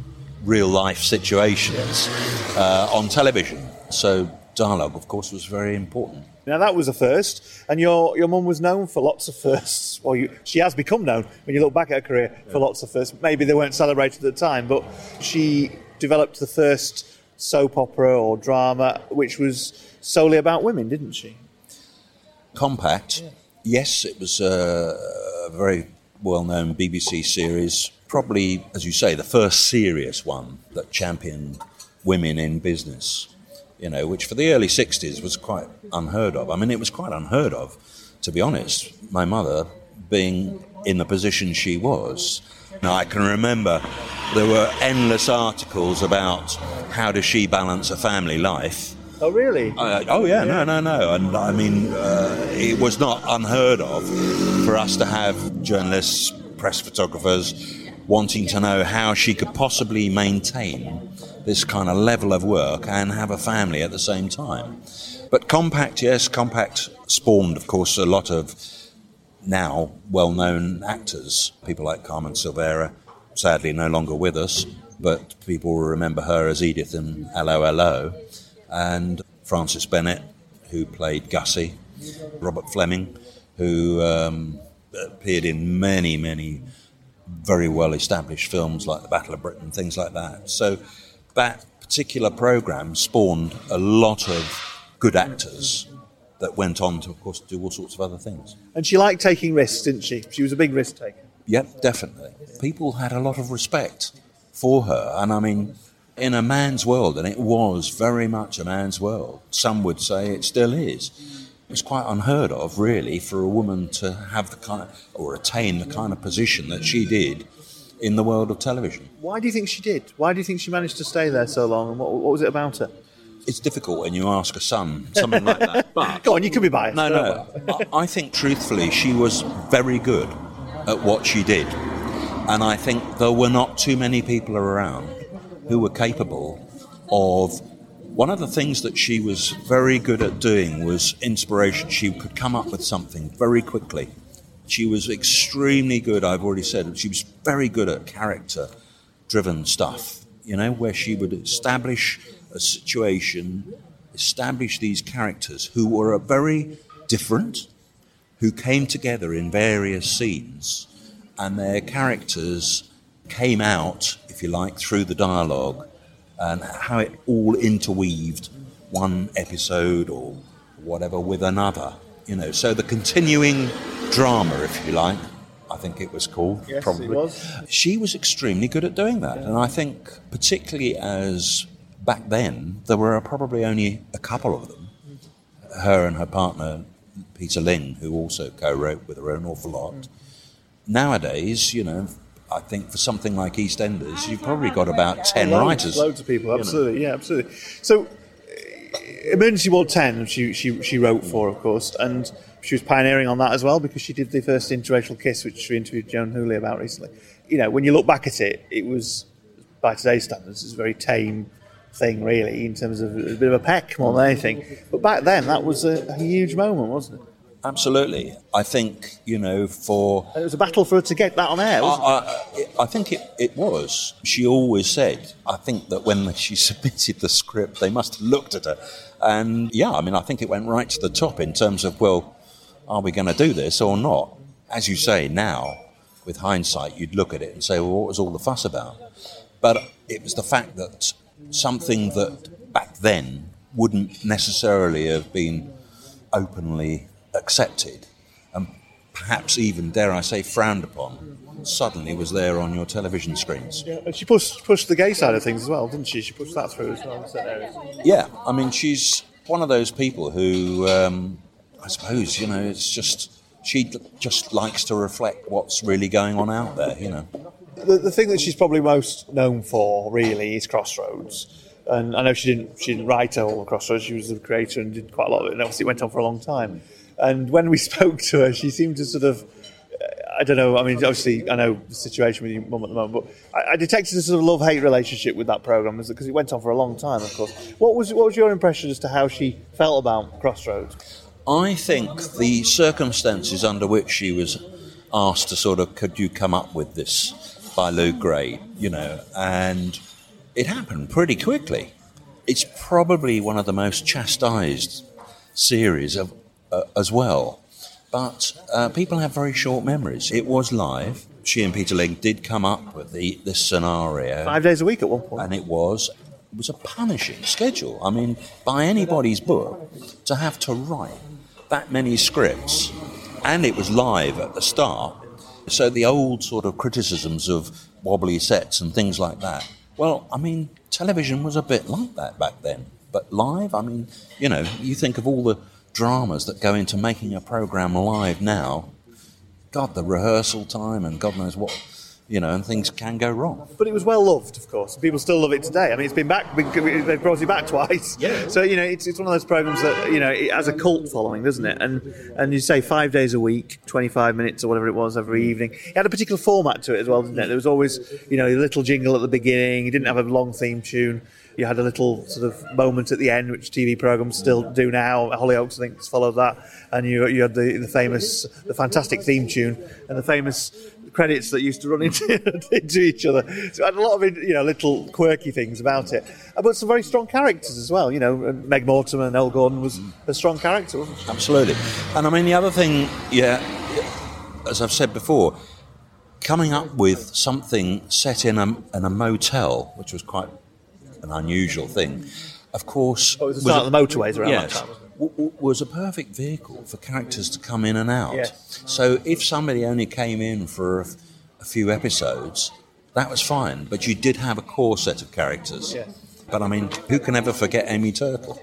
real-life situations on television. So dialogue, of course, was very important. Now, that was a first, and your mum was known for lots of firsts. Well, she has become known, when you look back at her career, for lots of firsts. Maybe they weren't celebrated at the time, but she developed the first soap opera or drama, which was solely about women, didn't she? Compact. Yeah. Yes, it was a very well-known BBC series. Probably, as you say, the first serious one that championed women in business, you know, which for the early 60s was quite unheard of. I mean, it was quite unheard of, to be honest, my mother being in the position she was. Now, I can remember there were endless articles about how does she balance a family life. Oh, really? No. And I mean, it was not unheard of for us to have journalists, press photographers, wanting to know how she could possibly maintain this kind of level of work and have a family at the same time. But Compact spawned, of course, a lot of now well-known actors, people like Carmen Silveira, sadly no longer with us, but people will remember her as Edith in Hello, Hello, and Frances Bennett, who played Gussie, Robert Fleming, who appeared in many, many very well-established films like The Battle of Britain, things like that. So that particular programme spawned a lot of good actors that went on to, of course, do all sorts of other things. And she liked taking risks, didn't she? She was a big risk taker. Yep, definitely. People had a lot of respect for her. And, I mean, in a man's world, and it was very much a man's world, some would say it still is, it's quite unheard of, really, for a woman to have the kind of, or attain the kind of position that she did in the world of television. Why do you think she did? Why do you think she managed to stay there so long? And what was it about her? It's difficult when you ask a son something like that. But go on, you could be biased. No. I think, truthfully, she was very good at what she did. And I think there were not too many people around who were capable of... One of the things that she was very good at doing was inspiration. She could come up with something very quickly. She was extremely good, I've already said, she was very good at character-driven stuff, you know, where she would establish a situation, establish these characters who were very different, who came together in various scenes, and their characters came out, if you like, through the dialogue, and how it all interweaved one episode or whatever with another, you know. So the continuing drama, if you like, I think it was called. Yes, probably. It was. She was extremely good at doing that. Yeah. And I think particularly as back then, there were probably only a couple of them, her and her partner, Peter Ling, who also co-wrote with her an awful lot. Mm. Nowadays, you know, I think for something like EastEnders, you've probably got about 10 writers. Loads of people, absolutely, yeah, absolutely. So, Emergency Ward 10, she wrote for, of course, and she was pioneering on that as well because she did the first interracial kiss, which we interviewed Joan Hooley about recently. You know, when you look back at it, it was, by today's standards, it's a very tame thing, really, in terms of a bit of a peck more than anything. But back then, that was a huge moment, wasn't it? Absolutely. I think, you know, and it was a battle for her to get that on air, wasn't it? I think it was. She always said, I think that when she submitted the script, they must have looked at her. And, yeah, I mean, I think it went right to the top in terms of, well, are we going to do this or not? As you say now, with hindsight, you'd look at it and say, well, what was all the fuss about? But it was the fact that something that back then wouldn't necessarily have been openly accepted and perhaps even, dare I say, frowned upon, suddenly was there on your television screens. Yeah, and she pushed the gay side of things as well, didn't she? She pushed that through as well. Yeah, I mean, she's one of those people who, I suppose, you know, it's just, she just likes to reflect what's really going on out there, you know. The thing that she's probably most known for, really, is Crossroads. And I know she didn't write her whole Crossroads, she was the creator and did quite a lot of it, and obviously it went on for a long time. And when we spoke to her, she seemed to sort of, I don't know, I mean, obviously, I know the situation with your mum at the moment, but I detected a sort of love-hate relationship with that programme, because it went on for a long time, of course. What was your impression as to how she felt about Crossroads? I think the circumstances under which she was asked to sort of, could you come up with this by Lew Grade, you know, and it happened pretty quickly. It's probably one of the most chastised series of as well. But people have very short memories. It was live. She and Peter Ling did come up with this scenario. 5 days a week at one point. And it was a punishing schedule. I mean, by anybody's book, to have to write that many scripts, and it was live at the start. So the old sort of criticisms of wobbly sets and things like that, well, I mean, television was a bit like that back then. But live, I mean, you know, you think of all the dramas that go into making a programme live now. God, the rehearsal time and God knows what, you know, and things can go wrong. But it was well loved, of course. People still love it today. I mean, it's been back, they've brought it back twice. Yeah. So, you know, it's one of those programmes that, you know, it has a cult following, doesn't it? And you say 5 days a week, 25 minutes or whatever it was every evening. It had a particular format to it as well, didn't it? There was always, you know, a little jingle at the beginning. You didn't have a long theme tune. You had a little sort of moment at the end, which TV programmes still do now. Hollyoaks, I think, followed that. And you had the fantastic theme tune and the famous credits that used to run into each other. So I had a lot of, you know, little quirky things about it. But some very strong characters as well. You know, Meg Mortimer and Noele Gordon was a strong character, wasn't she? Absolutely. And I mean, the other thing, yeah, as I've said before, coming up with something set in a motel, which was quite an unusual thing, of course. Oh, it was the start of the motorways around that time, wasn't it? Was a perfect vehicle for characters to come in and out. Yes. So if somebody only came in for a few episodes, that was fine, but you did have a core set of characters. Yes. But, I mean, who can ever forget Amy Turtle?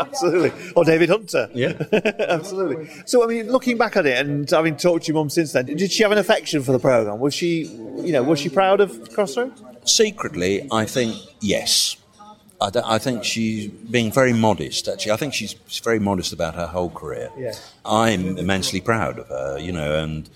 Absolutely. Or David Hunter. Yeah. Absolutely. So, I mean, looking back at it and having talked to your mum since then, did she have an affection for the programme? Was she, you know, was she proud of Crossroads? Secretly, I think, yes. I think she's being very modest, actually. I think she's very modest about her whole career. Yeah. I'm immensely proud of her, you know, and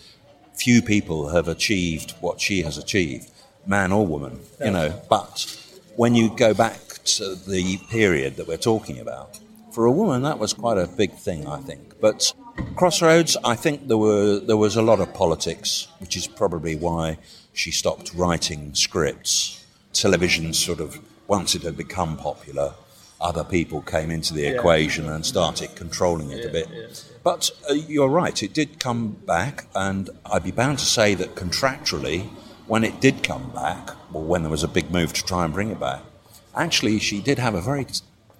few people have achieved what she has achieved, man or woman, you know, but when you go back to the period that we're talking about, for a woman that was quite a big thing, I think. But Crossroads, I think there was a lot of politics, which is probably why she stopped writing scripts. Television sort of, once it had become popular, other people came into the equation and started controlling it a bit. Yeah. But you're right, it did come back, and I'd be bound to say that contractually, when it did come back, or when there was a big move to try and bring it back, actually she did have a very,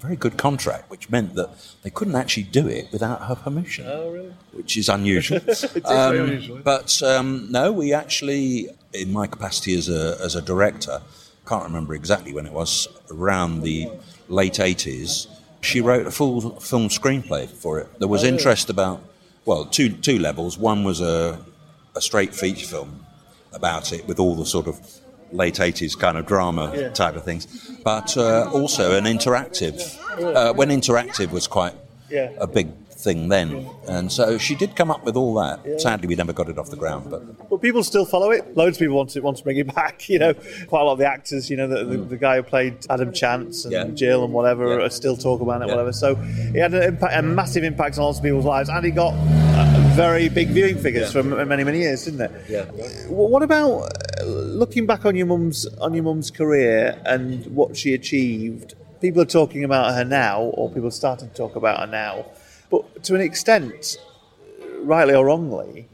very good contract, which meant that they couldn't actually do it without her permission. Oh, really? Which is unusual. It is very unusual. But no, we actually, in my capacity as a director, can't remember exactly when it was, around the late 80s, she wrote a full film screenplay for it. There was interest about, well, two levels. One was a straight feature film about it with all the sort of late 80s kind of drama type of things, but also an interactive, when interactive was quite a big thing then, and so she did come up with all that. Sadly, we never got it off the ground, but people still follow it. Loads of people want to bring it back, you know. Quite a lot of the actors, you know, the guy who played Adam Chance and Jill and whatever still talk about it, whatever. So it had a massive impact on lots of people's lives, and it got very big viewing figures for many, many years, didn't it? Yeah. What about looking back on your mum's career and what she achieved? People are talking about her now, or people are starting to talk about her now. But to an extent, rightly or wrongly,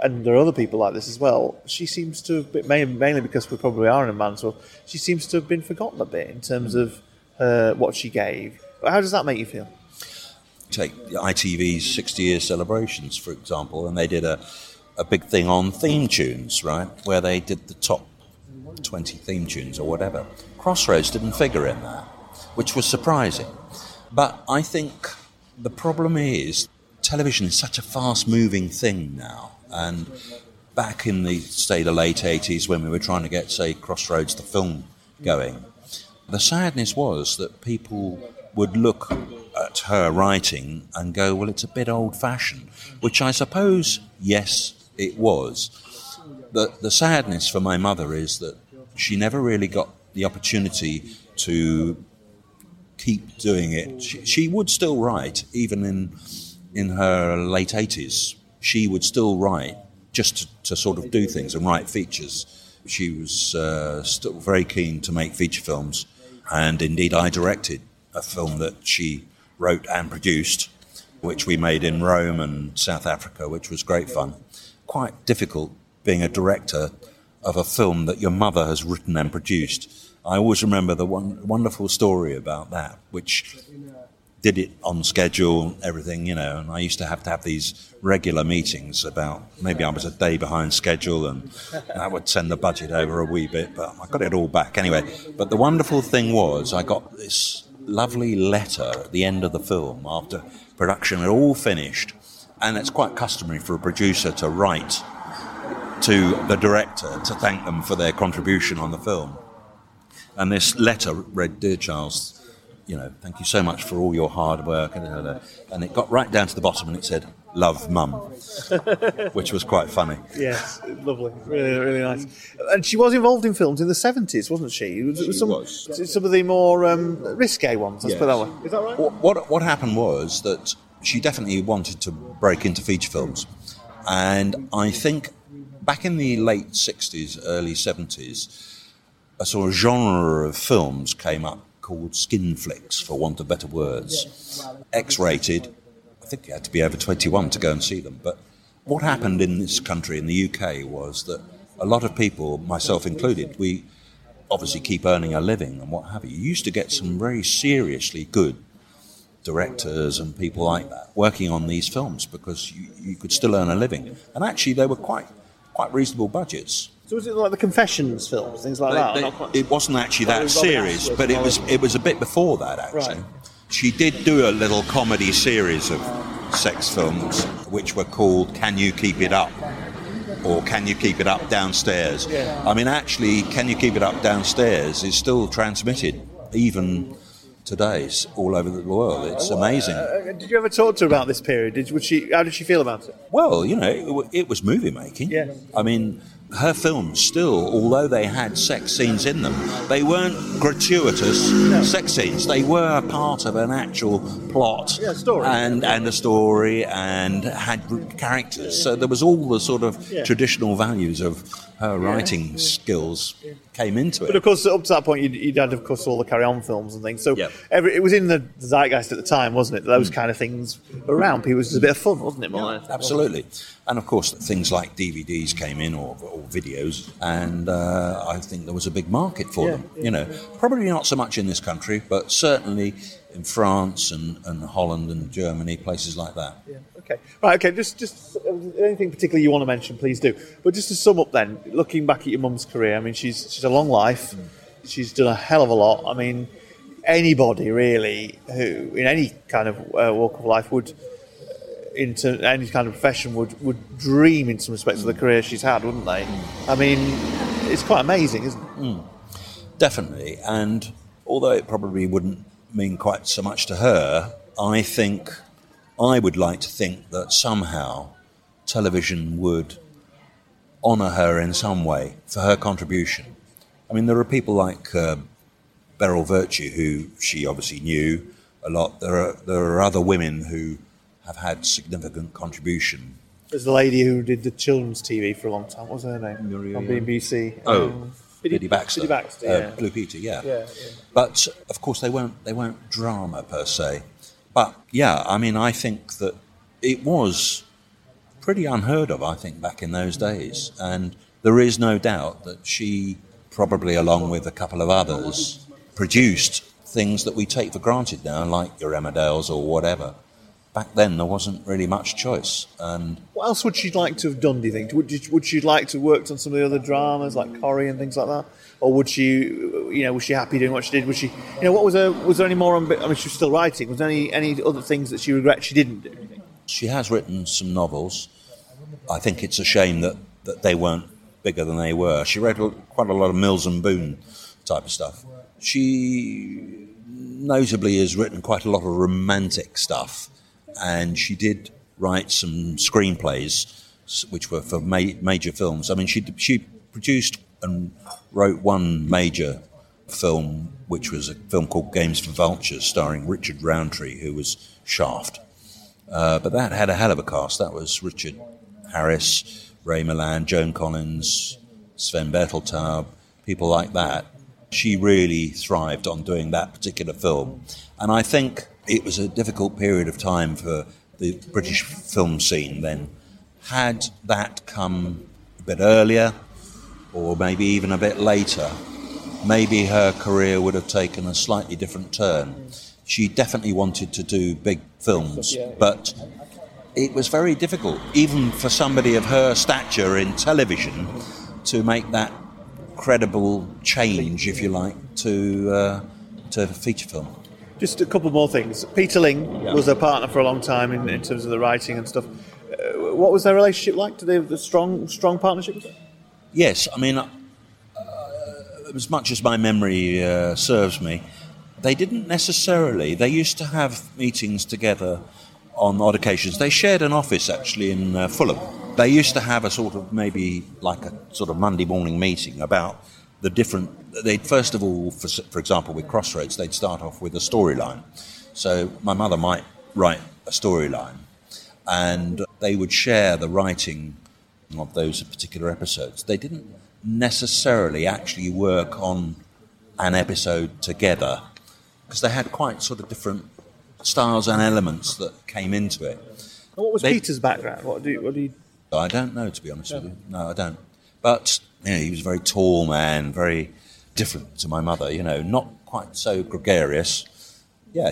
and there are other people like this as well, she seems to have been, mainly because we probably are in a man's world, she seems to have been forgotten a bit in terms of what she gave. But how does that make you feel? Take ITV's 60-year celebrations, for example, and they did a big thing on theme tunes, right, where they did the top 20 theme tunes or whatever. Crossroads didn't figure in that, which was surprising. But I think the problem is television is such a fast-moving thing now. And back in the, say, the late 80s when we were trying to get, say, Crossroads, the film, going, the sadness was that people would look at her writing and go, well, it's a bit old-fashioned, which I suppose, yes, it was. The sadness for my mother is that she never really got the opportunity to keep doing it. She would still write, even in her late 80s. She would still write just to sort of do things and write features. She was still very keen to make feature films, and indeed I directed a film that she wrote and produced, which we made in Rome and South Africa, which was great fun. Quite difficult being a director of a film that your mother has written and produced. I always remember the one wonderful story about that, which did it on schedule, everything, you know, and I used to have these regular meetings about maybe I was a day behind schedule and that would send the budget over a wee bit, but I got it all back anyway. But the wonderful thing was I got this lovely letter at the end of the film after production had all finished, and it's quite customary for a producer to write to the director to thank them for their contribution on the film. And this letter read, "Dear Charles, you know, thank you so much for all your hard work." And it got right down to the bottom and it said, "Love, Mum," which was quite funny. Yes, lovely. Really, really nice. And she was involved in films in the 70s, wasn't she? She was. Some of the more risque ones, let's put that way. Is that right? What happened was that she definitely wanted to break into feature films. And I think back in the late 60s, early 70s, a sort of genre of films came up called skin flicks, for want of better words. X-rated. I think you had to be over 21 to go and see them. But what happened in this country, in the UK, was that a lot of people, myself included, we obviously keep earning a living and what have you. You used to get some very seriously good directors and people like that working on these films because you could still earn a living. And actually, they were quite reasonable budgets. So was it like the Confessions films, things like that? It wasn't actually that series, but it was a bit before that, actually. Right. She did do a little comedy series of sex films, which were called Can You Keep It Up? Or Can You Keep It Up Downstairs? Yeah. I mean, actually, Can You Keep It Up Downstairs is still transmitted, even today, all over the world. It's amazing. Did you ever talk to her about this period? How did she feel about it? Well, you know, it was movie making. Yeah. I mean, her films still, although they had sex scenes in them, they weren't gratuitous sex scenes. They were part of an actual plot story. And a story and had characters. So there was all the sort of traditional values of her writing skills came into it. But, of course, up to that point, you'd had, of course, all the Carry On films and things. So it was in the zeitgeist at the time, wasn't it? Those kind of things around. It was just a bit of fun, wasn't it? Yeah, absolutely. And, of course, things like DVDs came in or videos, and I think there was a big market for them. Yeah, you know, probably not so much in this country, but certainly in France and Holland and Germany, places like that. Yeah. Okay. Right, okay, just anything particularly you want to mention, please do. But just to sum up then, looking back at your mum's career, I mean, she's a long life. She's done a hell of a lot. I mean, anybody really who, in any kind of walk of life, would, into any kind of profession, would dream in some respects of the career she's had, wouldn't they? I mean, it's quite amazing, isn't it? Definitely. And although it probably wouldn't mean quite so much to her, I think I would like to think that somehow television would honour her in some way for her contribution. I mean, there are people like Beryl Virtue, who she obviously knew a lot. There are other women who have had significant contribution. There's the lady who did the children's TV for a long time. What was her name? On BBC. Oh, Biddy Baxter. Blue Peter, yeah. But, of course, they weren't drama per se. But, yeah, I mean, I think that it was pretty unheard of, I think, back in those days. And there is no doubt that she, probably along with a couple of others, produced things that we take for granted now, like your Emmerdales or whatever. back then there wasn't really much choice. And what else would she like to have done, do you think? Would she like to have worked on some of the other dramas like Corrie and things like that? Or would she, you know, was she happy doing what she did? Was she, you know, what was her, was there any more, I mean, she was still writing, was there any other things that she regrets she didn't do? She has written some novels. I think it's a shame that they weren't bigger than they were. She read quite a lot of Mills and Boon type of stuff. She notably has written quite a lot of romantic stuff, and she did write some screenplays which were for major films. I mean, she produced and wrote one major film, which was a film called Games for Vultures, starring Richard Roundtree, who was Shaft. But that had a hell of a cast. That was Richard Harris, Ray Milland, Joan Collins, Sven Berteltaub, people like that. She really thrived on doing that particular film. And I think it was a difficult period of time for the British film scene then. Had that come a bit earlier, or maybe even a bit later, maybe her career would have taken a slightly different turn. She definitely wanted to do big films, but it was very difficult, even for somebody of her stature in television, to make that credible change, if you like, to feature film. Just a couple more things. Peter Ling was her partner for a long time in terms of the writing and stuff. What was their relationship like? Did they have a strong partnership? Yes, I mean, as much as my memory serves me, they didn't necessarily. They used to have meetings together on odd occasions. They shared an office, actually, in Fulham. They used to have a sort of maybe like a sort of Monday morning meeting about the different... They'd first of all, for example, with Crossroads, they'd start off with a storyline. So my mother might write a storyline, and they would share the writing of those particular episodes. They didn't necessarily actually work on an episode together, because they had quite sort of different styles and elements that came into it. And what was Peter's background? What do you... I don't know, to be honest with you. No, I don't. But, you know, he was a very tall man, very different to my mother, you know, not quite so gregarious. Yeah,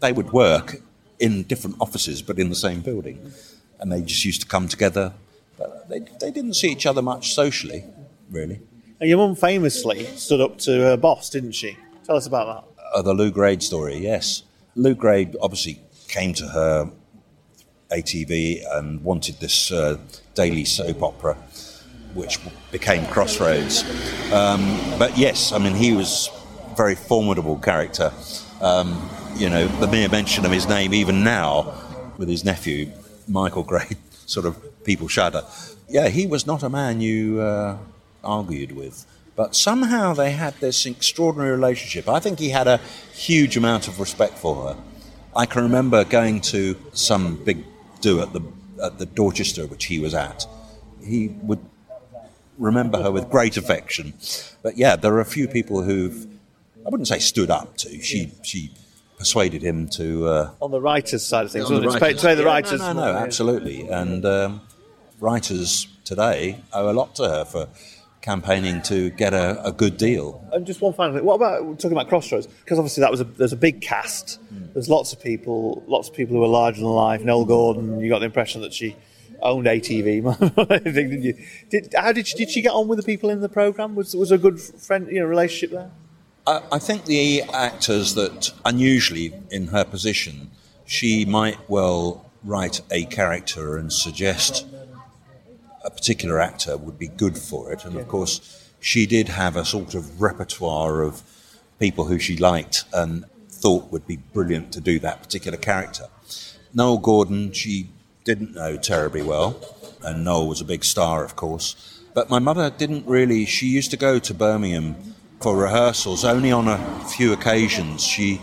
they would work in different offices, but in the same building. And they just used to come together. But they didn't see each other much socially, really. And your mum famously stood up to her boss, didn't she? Tell us about that. The Lew Grade story, yes. Lew Grade obviously came to her ATV and wanted this daily soap opera, which became Crossroads. But yes, I mean, he was a very formidable character. You know, the mere mention of his name, even now, with his nephew, Michael Grade, sort of people shudder. Yeah, he was not a man you argued with. But somehow they had this extraordinary relationship. I think he had a huge amount of respect for her. I can remember going to some big do at the Dorchester, which he was at. He would remember her with great affection. But yeah, there are a few people who've, I wouldn't say stood up to. She persuaded him to... on the writer's side of things, wasn't it? The writers. No, absolutely. And writers today owe a lot to her for campaigning to get a good deal. And just one final thing, what about, we're talking about Crossroads, because obviously there's a big cast, there's lots of people who are larger than life. Noele Gordon, you got the impression that she owned ATV, I think, didn't you? How did she get on with the people in the programme? Was there a good friend, you know, relationship there? I think the actors that, unusually in her position, she might well write a character and suggest a particular actor would be good for it. And, of course, she did have a sort of repertoire of people who she liked and thought would be brilliant to do that particular character. Noele Gordon, she didn't know terribly well, and Noel was a big star, of course. But my mother didn't really... She used to go to Birmingham for rehearsals only on a few occasions. She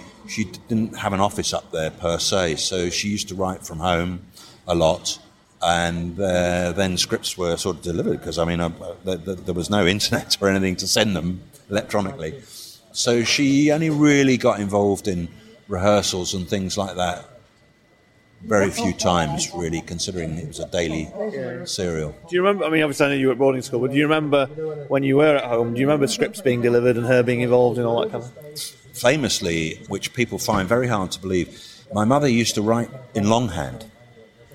didn't have an office up there, per se, so she used to write from home a lot. And then scripts were sort of delivered, because, I mean, there was no internet or anything to send them electronically. So she only really got involved in rehearsals and things like that very few times, really, considering it was a daily serial. Do you remember, I mean, obviously I know you were at boarding school, but do you remember when you were at home, do you remember scripts being delivered and her being involved in all that kind of thing? Famously, which people find very hard to believe, My mother used to write in longhand.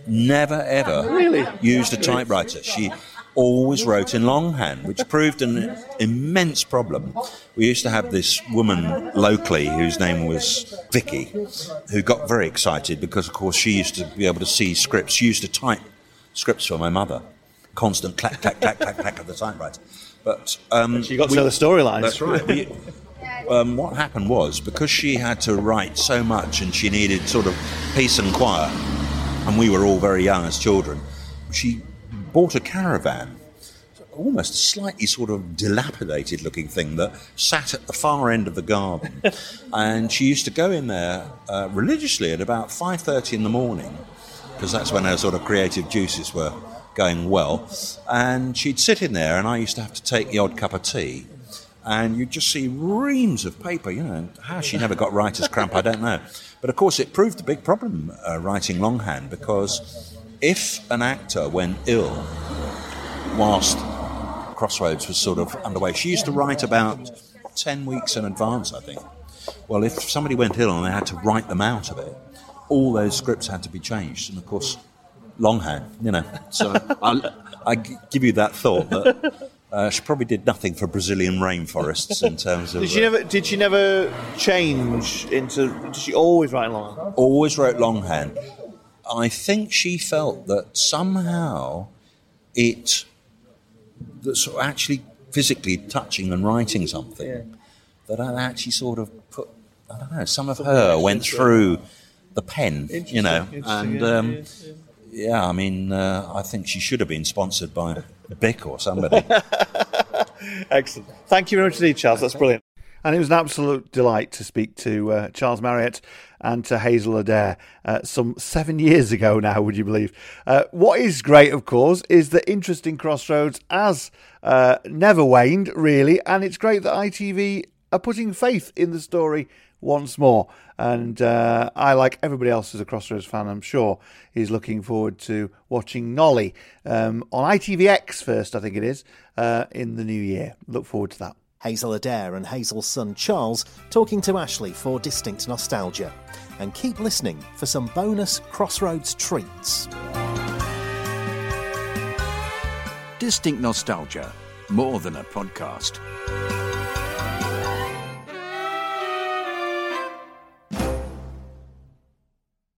Never, ever used a typewriter. She always wrote in longhand, which proved an immense problem. We used to have this woman locally whose name was Vicky, who got very excited because, of course, she used to be able to see scripts. She used to type scripts for my mother. Constant clack, clack, clack, clack, clack of the typewriter. But she got to know the storylines. That's right. What happened was, because she had to write so much and she needed sort of peace and quiet, and we were all very young as children, she bought a caravan, almost a slightly sort of dilapidated-looking thing that sat at the far end of the garden. And she used to go in there religiously at about 5:30 in the morning, because that's when her sort of creative juices were going well. And she'd sit in there, and I used to have to take the odd cup of tea. And you'd just see reams of paper, you know. How she never got writer's cramp, I don't know. But, of course, it proved a big problem, writing longhand, because if an actor went ill whilst Crossroads was sort of underway, she used to write about 10 weeks in advance, I think. Well, if somebody went ill and they had to write them out of it, all those scripts had to be changed. And, of course, longhand, you know. So I give you that thought that... she probably did nothing for Brazilian rainforests in terms of... Did she never change into... Did she always write longhand? Always wrote longhand. I think she felt that somehow it... That sort of actually physically touching and writing something, that I'd actually sort of put... I don't know, some of her went through the pen, you know. And, I mean, I think she should have been sponsored by... Bick or somebody. Excellent. Thank you very much indeed, Charles. That's brilliant. And it was an absolute delight to speak to Charles Marriott and to Hazel Adair some 7 years ago now, would you believe? What is great, of course, is the interest in Crossroads has never waned, really, and it's great that ITV are putting faith in the story once more. And I, like everybody else who's a Crossroads fan, I'm sure, is looking forward to watching Nolly on ITVX first, I think it is, in the new year. Look forward to that. Hazel Adair and Hazel's son Charles talking to Ashley for Distinct Nostalgia. And keep listening for some bonus Crossroads treats. Distinct Nostalgia, more than a podcast.